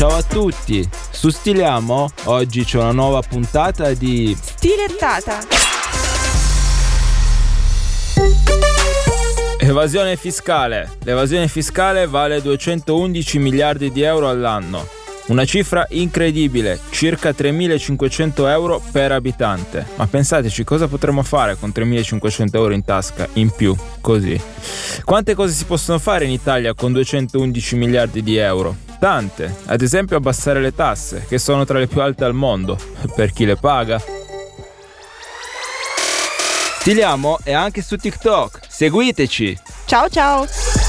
Ciao a tutti, su Stiliamo oggi c'è una nuova puntata di Stilettata. Evasione fiscale. L'evasione fiscale vale 211 miliardi di euro all'anno, una cifra incredibile, circa 3.500 euro per abitante. Ma pensateci, cosa potremmo fare con 3.500 euro in tasca in più, così? Quante cose si possono fare in Italia con 211 miliardi di euro? Tante, ad esempio abbassare le tasse, che sono tra le più alte al mondo, per chi le paga. Stiliamo è anche su TikTok, seguiteci! Ciao ciao!